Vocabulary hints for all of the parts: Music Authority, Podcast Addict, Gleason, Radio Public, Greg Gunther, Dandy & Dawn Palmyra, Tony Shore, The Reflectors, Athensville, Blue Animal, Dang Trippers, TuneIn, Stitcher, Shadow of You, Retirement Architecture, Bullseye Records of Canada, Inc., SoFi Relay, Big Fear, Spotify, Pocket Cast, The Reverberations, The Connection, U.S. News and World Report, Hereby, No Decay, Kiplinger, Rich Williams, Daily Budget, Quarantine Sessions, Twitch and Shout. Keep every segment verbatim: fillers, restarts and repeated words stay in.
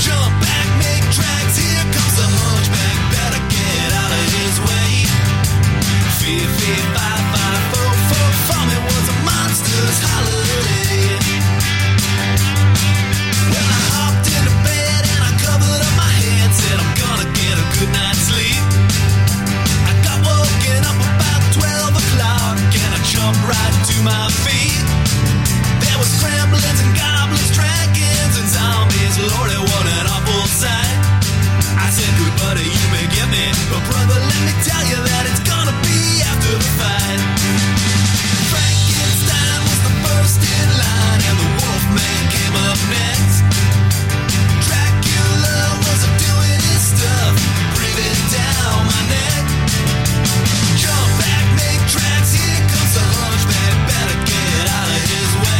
Jump back, make tracks, here comes the hunchback, better get out of his way.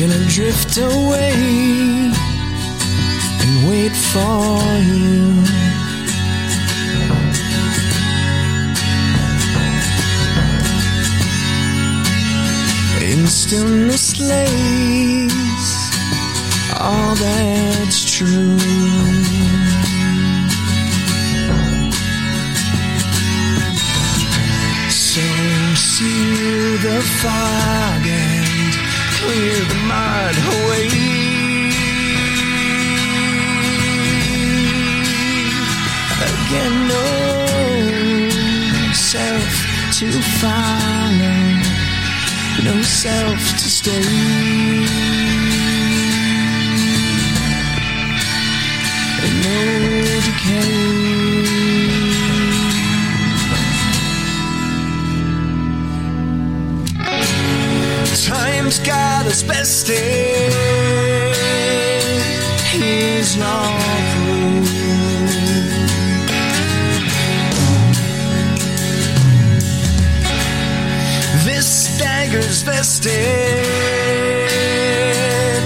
gonna drift away and wait for you. In stillness lays all that's true. Sear the fog and clear the mud away. Again, no self to follow, no self to stay. No decay. Time's got us bested. He's not through. This stagger's vested,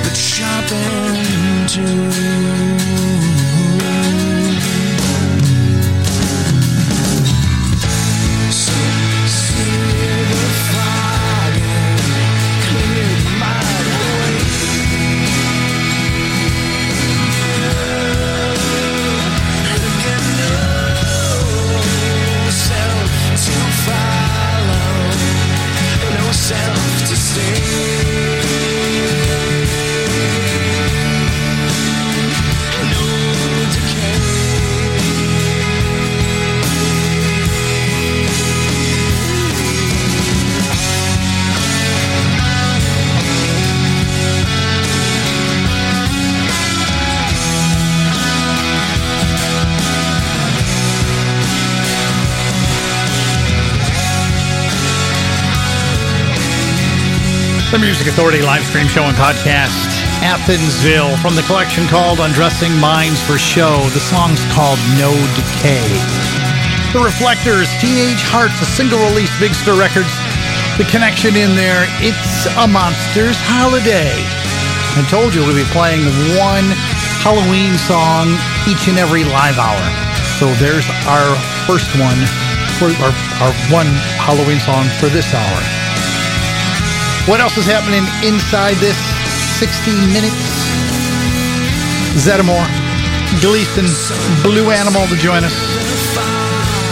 but sharp and true. So see the fire. Self to stay. The Music Authority live stream show and podcast, Athensville, from the collection called Undressing Minds for Show. The song's called No Decay. The Reflectors, T H Hearts, a single release, Big Star Records. The Connection in there, It's a Monsters Holiday. I told you we'll be playing one Halloween song each and every live hour. So there's our first one, for our, our one Halloween song for this hour. What else is happening inside this sixty minutes? Zetamore, Gleason, Blue Animal to join us.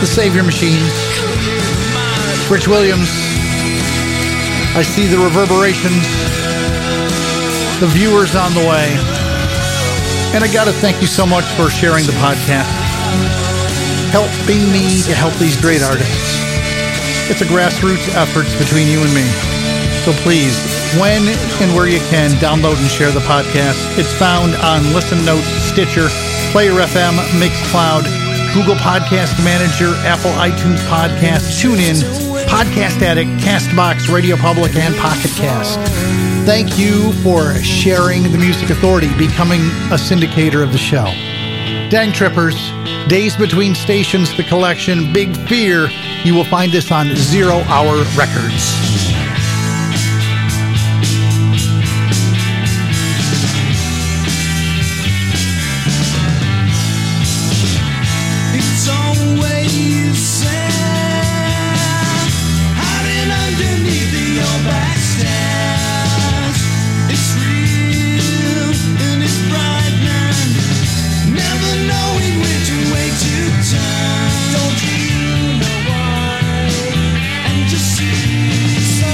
The Savior Machines. Rich Williams. I see the reverberations. The Viewers on the way. And I got to thank you so much for sharing the podcast. Helping me to help these great artists. It's a grassroots effort between you and me. So please, when and where you can, download and share the podcast. It's found on Listen Notes, Stitcher, Player F M, Mixcloud, Google Podcast Manager, Apple iTunes Podcast, TuneIn, Podcast Addict, CastBox, Radio Public, and Pocket Cast. Thank you for sharing the Music Authority, becoming a syndicator of the show. Dang Trippers, Days Between Stations, the collection, Big Fear. You will find this on Zero Hour Records. Don't you know why? And just see.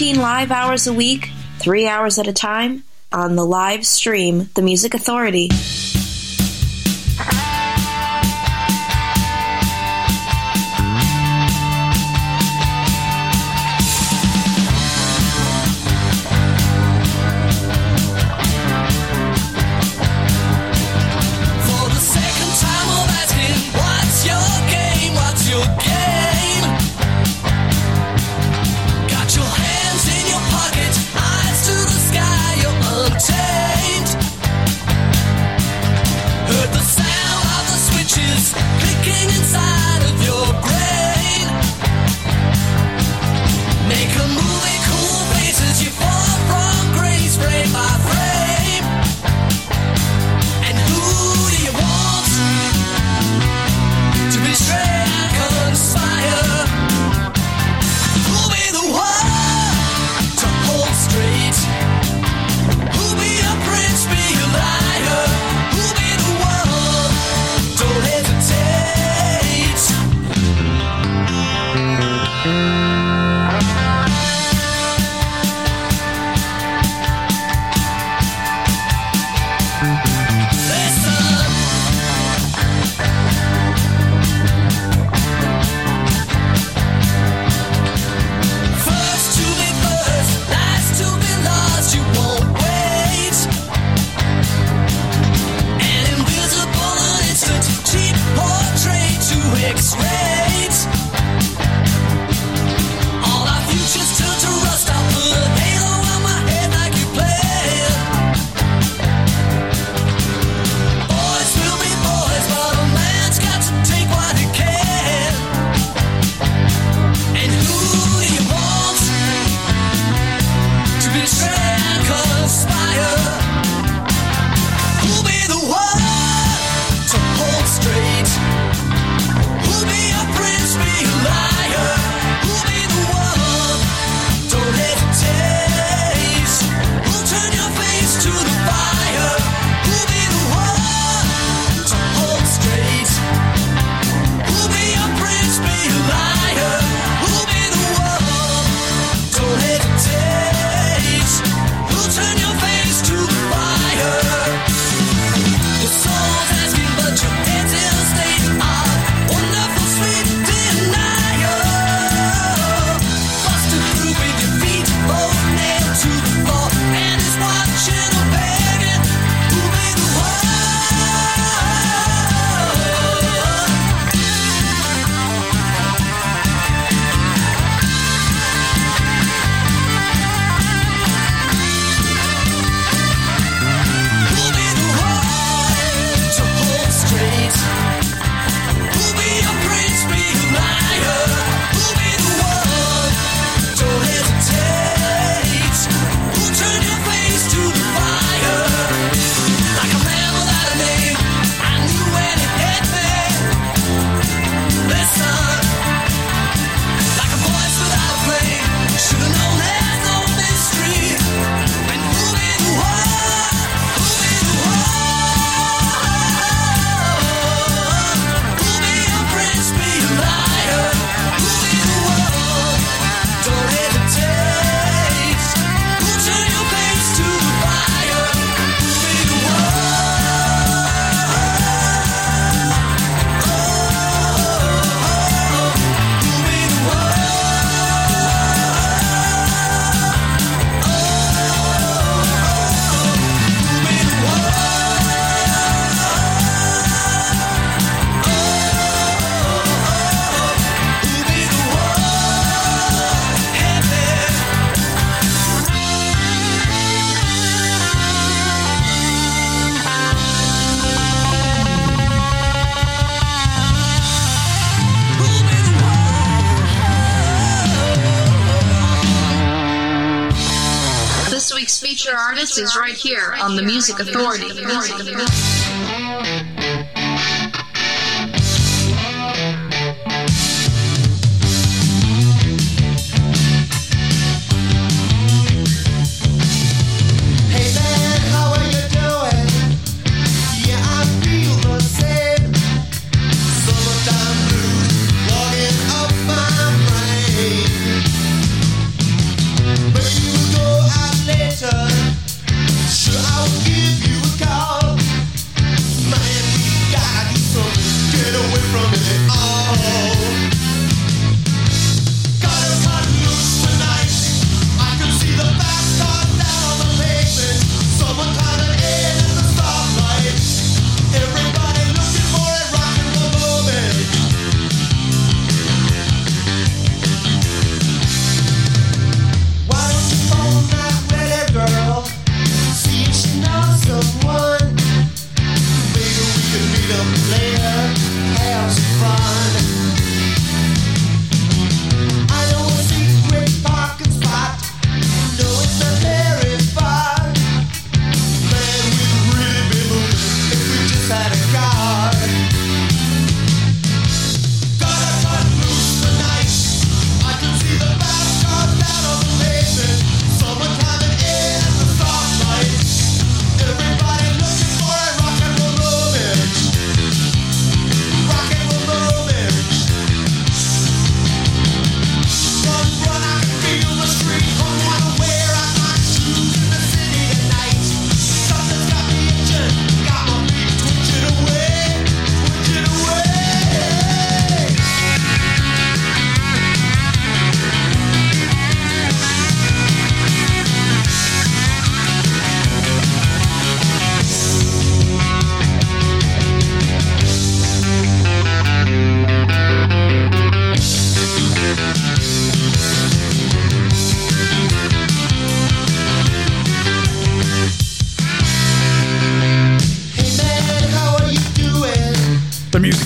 fifteen live hours a week, three hours at a time, on the live stream, The Music Authority. This is right here on the Music Authority. Hey man, how are you doing? Yeah, I feel the same. Summertime blues, walking up my lane.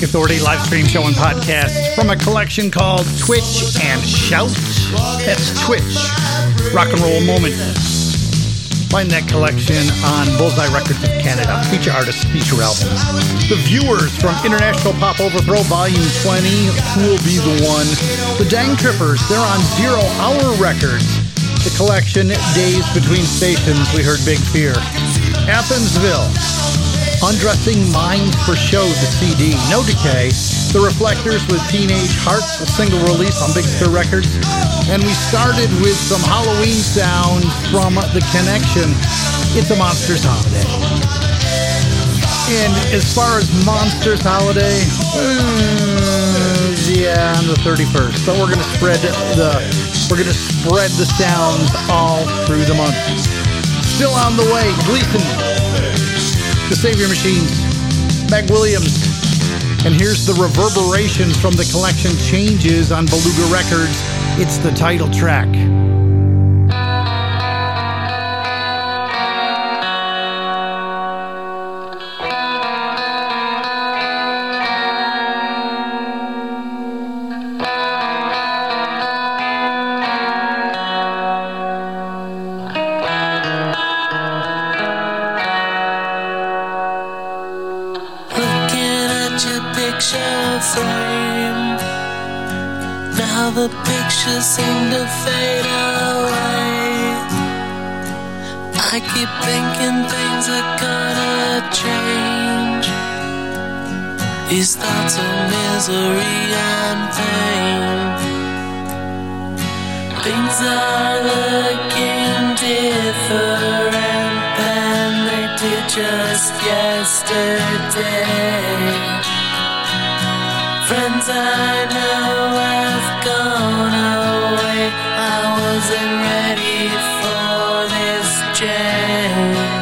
Authority live stream show and podcast from a collection called Twitch and Shout. That's Twitch, Rock and Roll Moment. Find that collection on Bullseye Records of Canada, feature artist, feature album. The Viewers from International Pop Overthrow, Volume twenty, Who'll Be the One? The Dang Trippers, they're on Zero Hour Records. The collection Days Between Stations, we heard Big Fear. Athensville. Undressing Minds for Show, the C D. No Decay, The Reflectors with Teenage Hearts, a single release on Big Star Records. And we started with some Halloween sound from The Connection. It's a Monsters Holiday. And as far as Monsters Holiday, uh, yeah, on the thirty-first. So we're gonna spread the we're gonna spread the sounds all through the month. Still on the way, Gleason, The Savior Machines, Meg Williams, and here's the reverberations from the collection Changes on Beluga Records. It's the title track. Seem to fade away. I keep thinking things are gonna change. These thoughts of misery and pain, things are looking different than they did just yesterday. Friends I know have gone away. Wasn't ready for this change.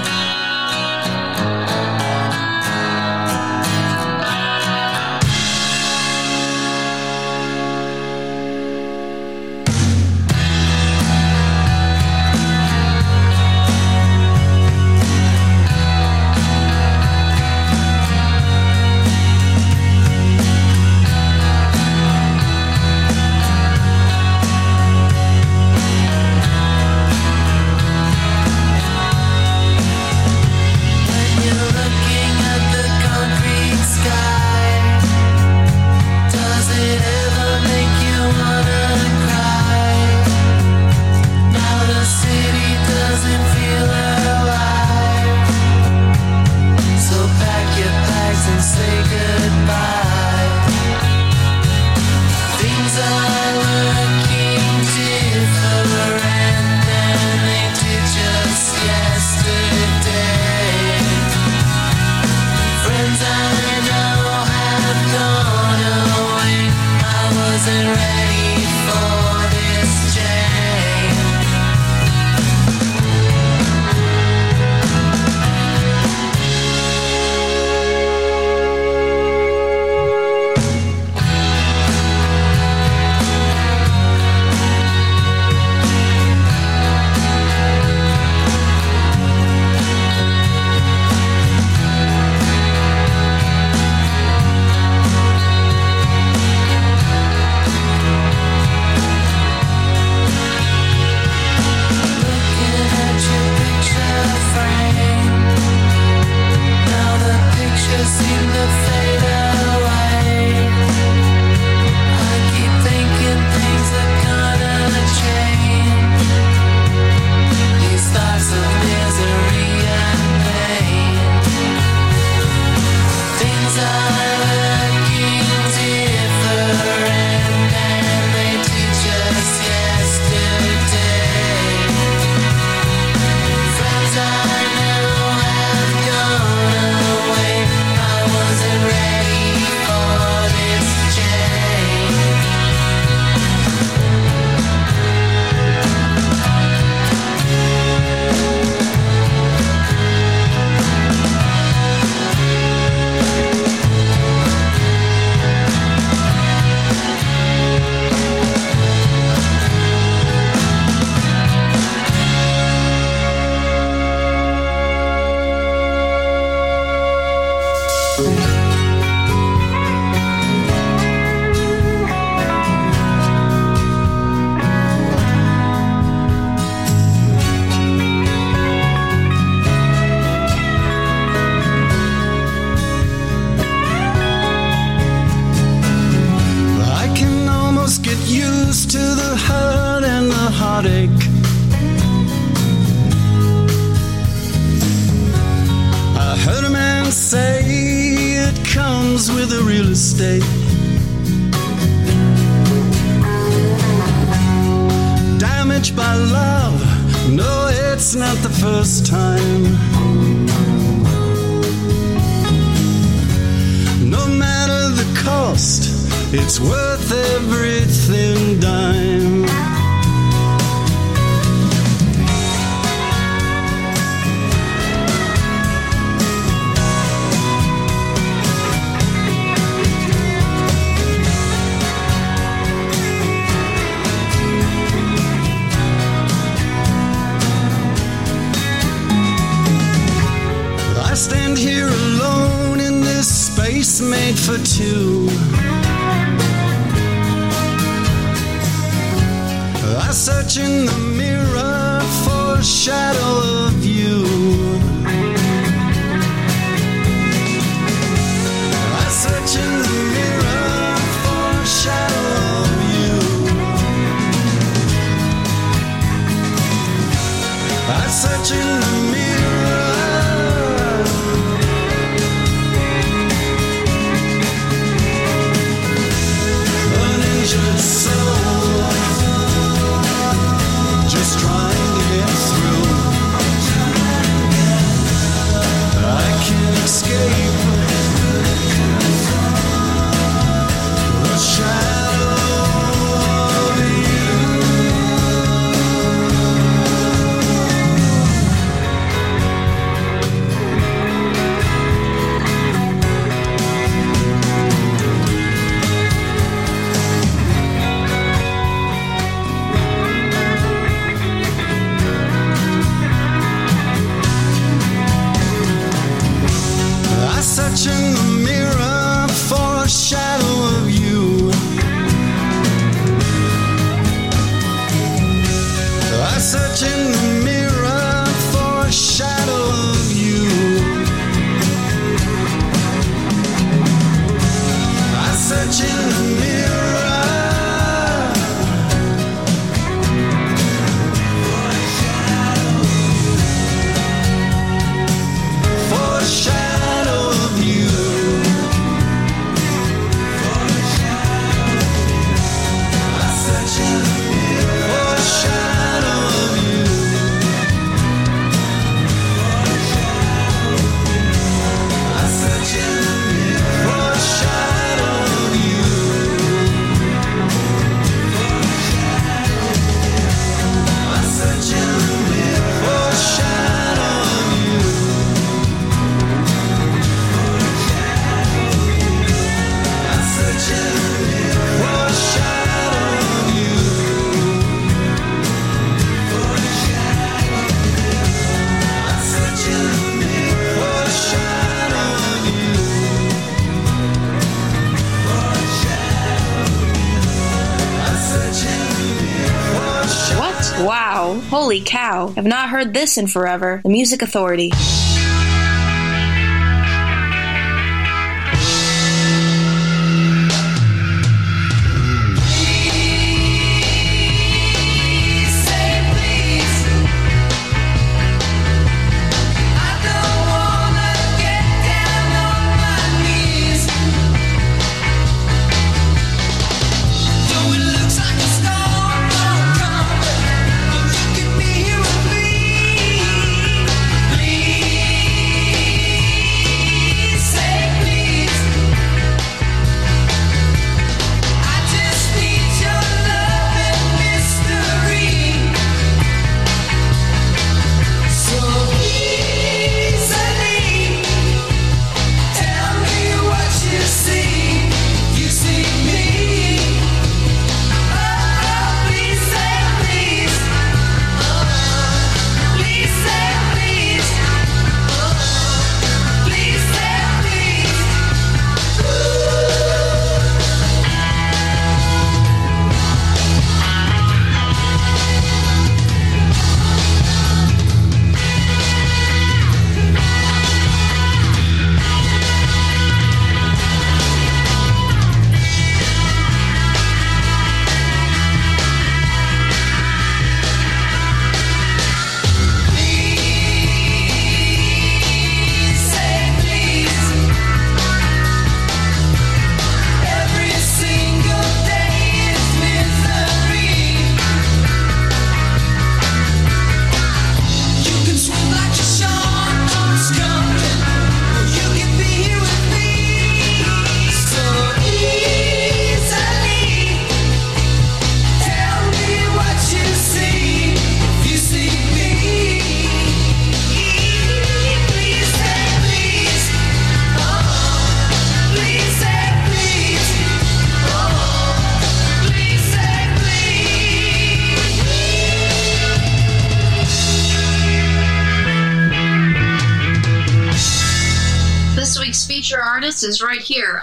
exotic. I heard a man say it comes with the real estate. Damaged by love, no, it's not the first time. No matter the cost, it's worth every thin dime. I stand here alone in this space made for two. I search in the mirror for a shadow of you. I search in the mirror for a shadow of you. I search in the mirror. Escape. Holy cow, I've not heard this in forever. The Music Authority. feature artist is right here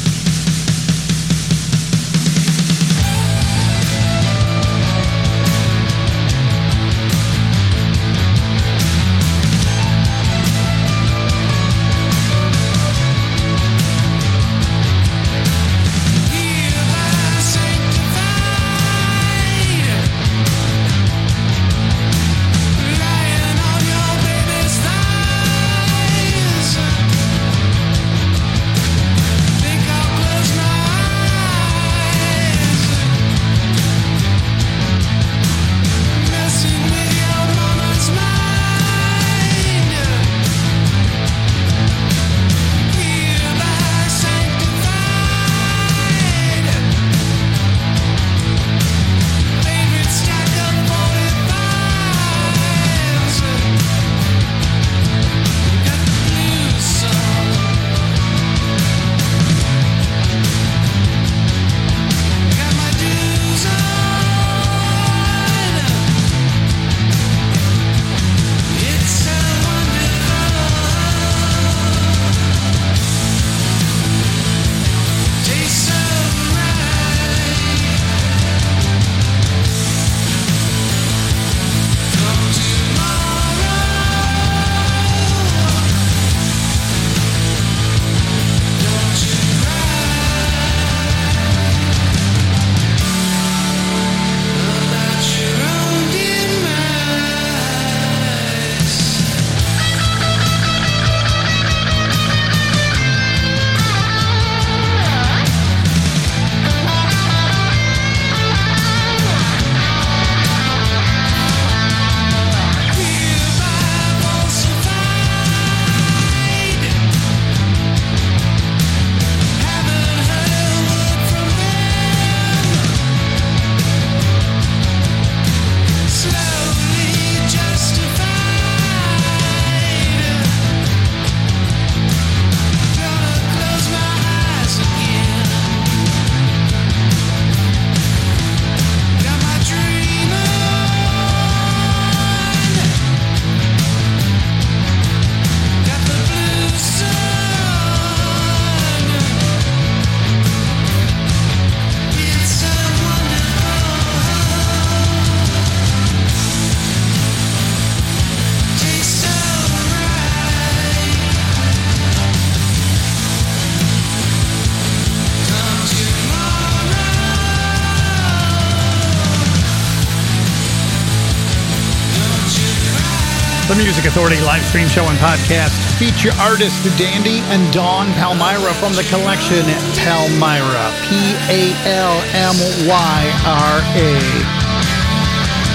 The Music Authority live stream show and podcast. Feature artists Dandy and Dawn Palmyra from the collection Palmyra. P A L M Y R A.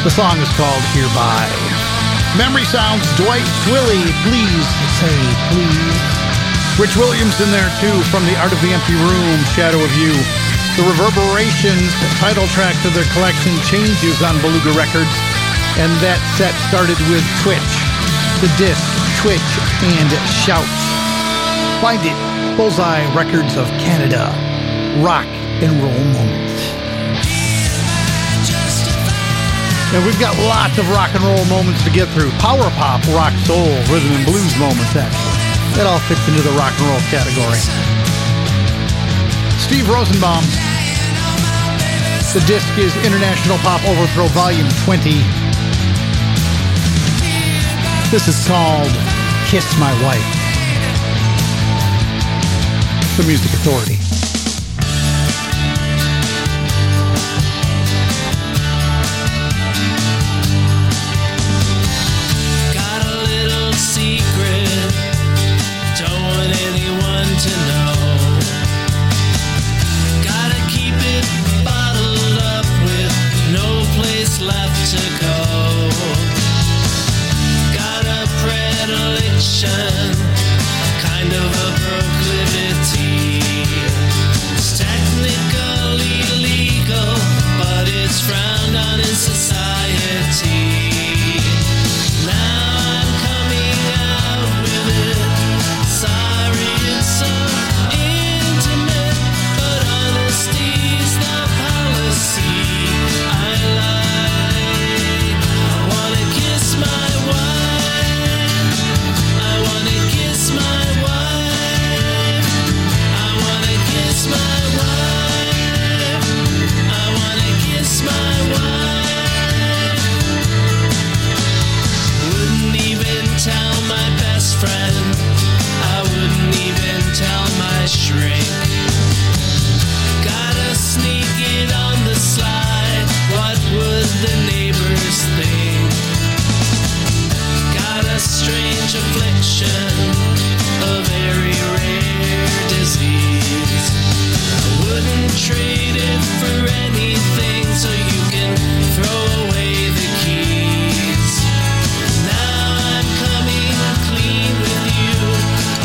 The song is called Hereby. Memory Sounds, Dwight Twilley, Please Say Please. Rich Williams in there too from The Art of the Empty Room, Shadow of You. The Reverberations, the title track to their collection Changes on Beluga Records. And that set started with Twitch, the disc, Twitch and Shout. Find it, Bullseye Records of Canada, rock and roll moments. And we've got lots of rock and roll moments to get through. Power pop, rock, soul, rhythm and blues moments, actually. That all fits into the rock and roll category. Steve Rosenbaum. The disc is International Pop Overthrow Volume twenty. This is called Kiss My Wife. The Music Authority. Kind of a proclivity. strange affliction, a very rare disease. I wouldn't trade it for anything, so you can throw away the keys. Now I'm coming clean with you,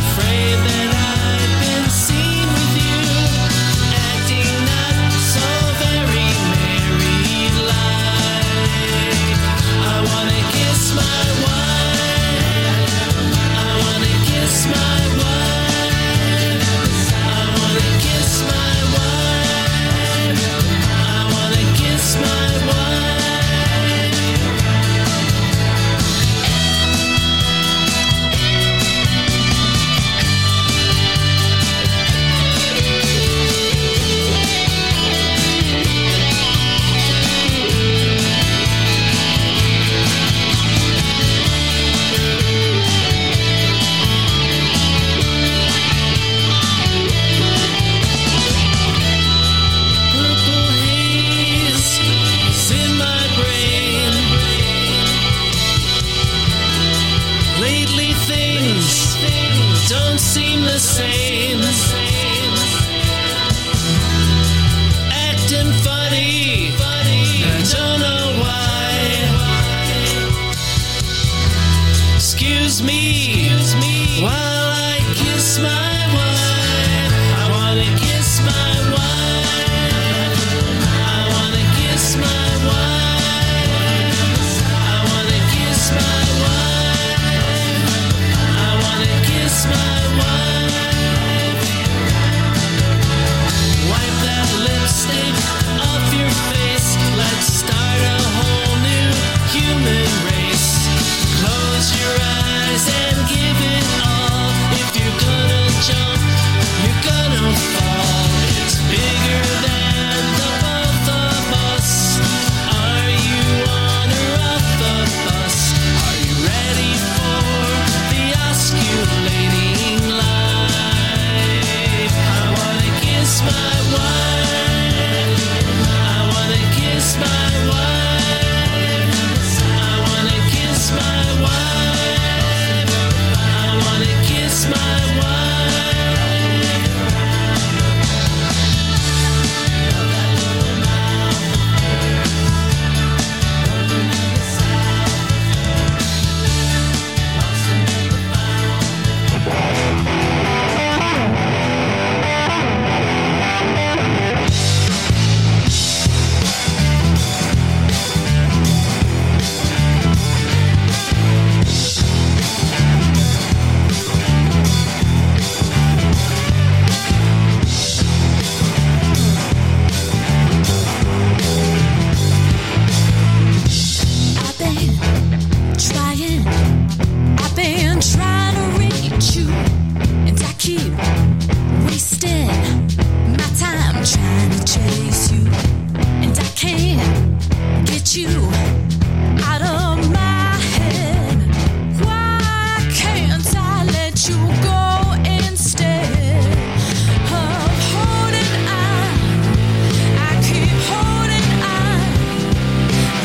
afraid that I've been seen with you, acting not so very married-like. I wanna kiss my wife, I wanna kiss my wife, I wanna kiss my wife, I wanna kiss my wife. Purple haze is in my brain. Lately things don't seem the same. Acting funny, I don't know why. Excuse me while I kiss my wife. I wanna kiss my wife. I wanna kiss my wife. I wanna kiss my wife. I wanna kiss my wife. Wipe that lipstick off your face. Let's start a whole new human race. Close your eyes and give it all. If you're gonna jump, you're gonna fall. It's bigger than the both of us. Are you on or off the bus? Are you ready for the osculating life? I wanna kiss my wife. I wanna kiss my wife. I wanna kiss my wife. I wanna kiss my wife. I've been trying, I've been trying to reach you, and I keep wasting my time trying to chase you, and I can't get you out of my head. Why can't I let you go instead of holding on? I keep holding on.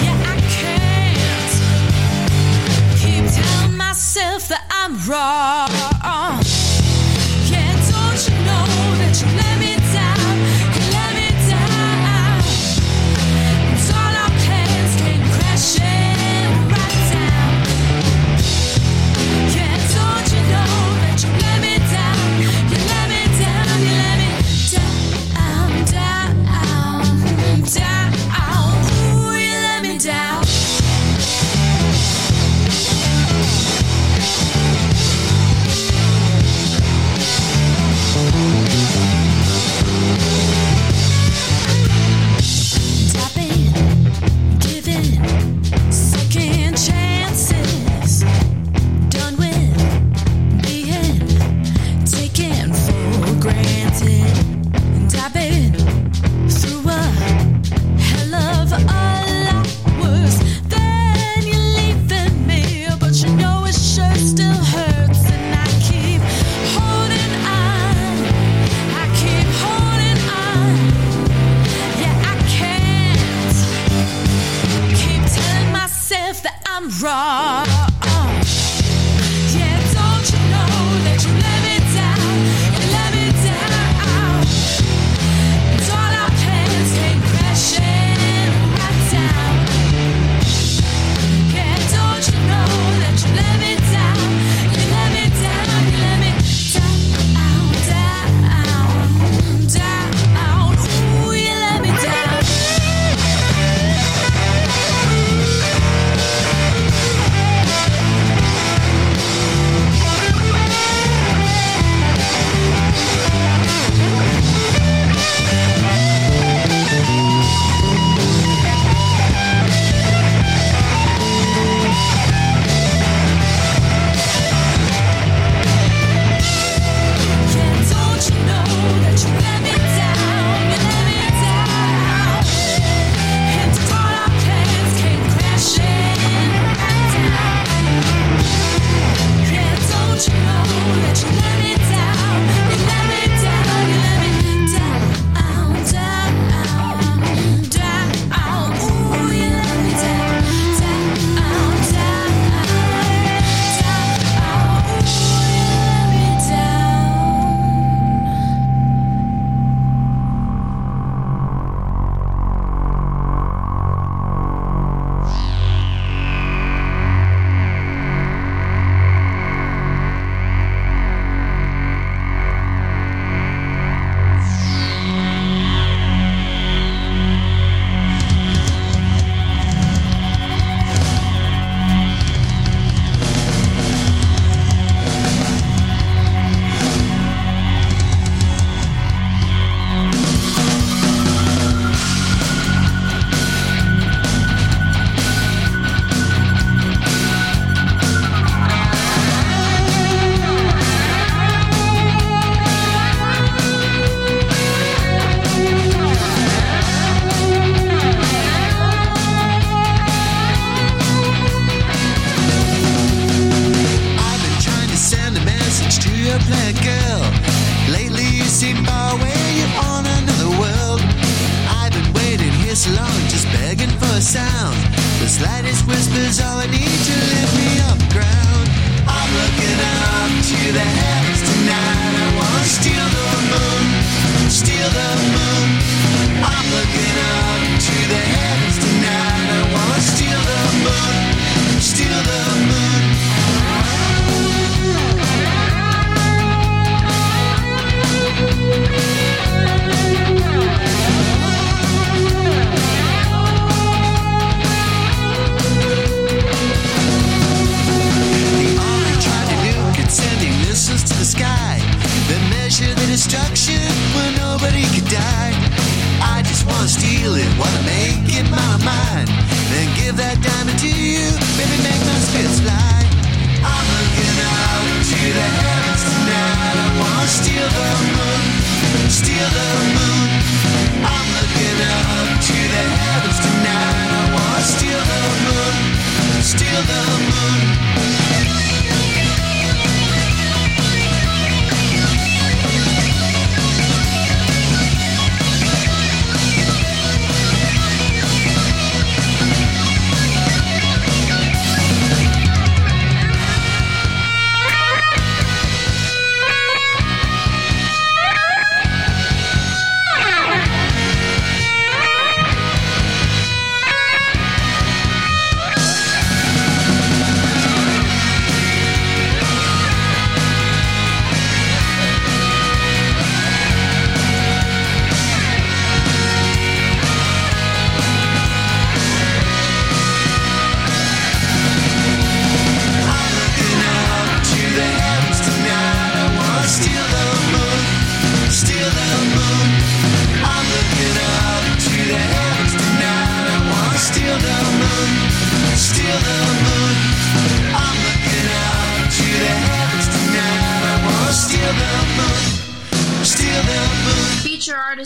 Yeah, I can't keep telling myself that I'm wrong. Yeah, don't you know that you let me down? You let me down. It's all our plans came crashing right down. Yeah, don't you know that you let me down? You let me down. You let me down, down, down. Ooh, you let me down. a black girl. Lately you seem my way, you're on another world. I've been waiting here so long, just begging for a sound. The slightest whisper's all I need to lift me off the ground. I'm looking up to the heavens tonight. I wanna steal the moon, steal the moon. I'm looking up to the heavens tonight. I wanna steal the moon, steal the moon. Destruction where nobody could die. I just wanna steal it, wanna make it my mind. Then give that diamond to you, baby, make my spirits fly. I'm looking out to the heavens tonight. I wanna steal the moon, steal the moon. I'm looking up to the heavens tonight. I wanna steal the moon, steal the moon.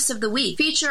Of the week. Feature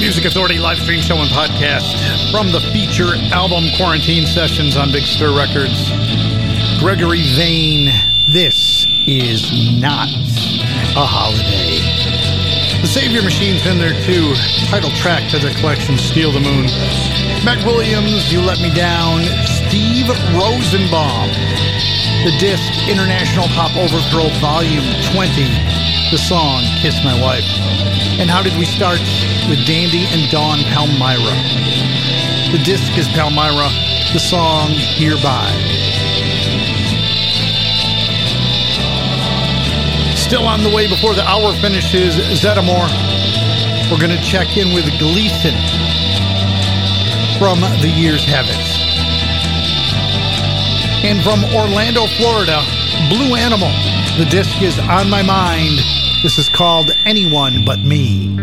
Music Authority live stream show and podcast from the feature album Quarantine Sessions on Big Star Records. Gregory Vane, This Is Not a Holiday. The Savior Machines in there too. Title track to their collection, Steal the Moon. Mac Williams, You Let Me Down. Steve Rosenbaum. The disc, International Pop Overthrow, Volume twenty. The song, Kiss My Wife. And how did we start? With Dandy and Dawn Palmyra. The disc is Palmyra. The song, Hereby. Still on the way before the hour finishes, Zetamore. We're going to check in with Gleason from The Year's Habits. And from Orlando, Florida, Blue Animal. The disc is On My Mind. This is called Anyone But Me.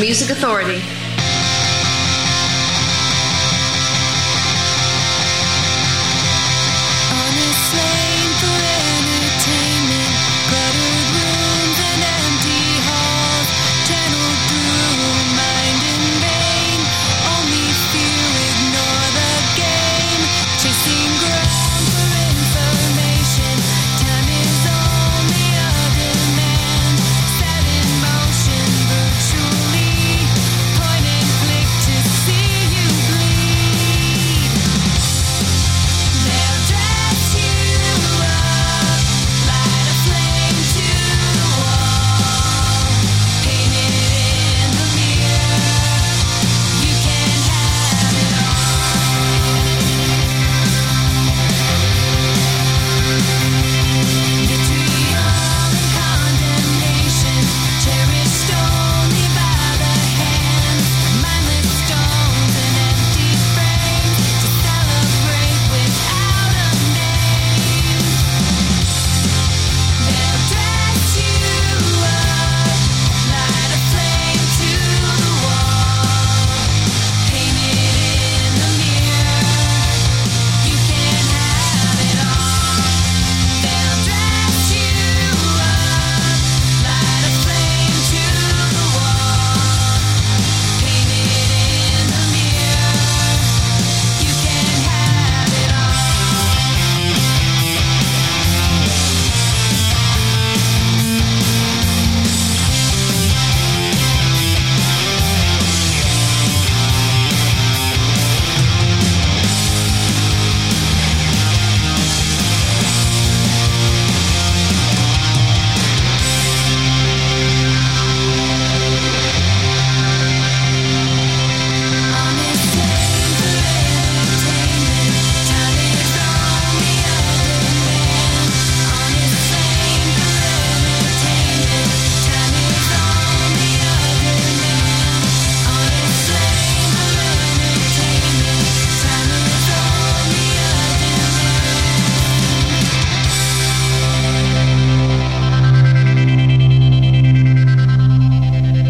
Music Authority.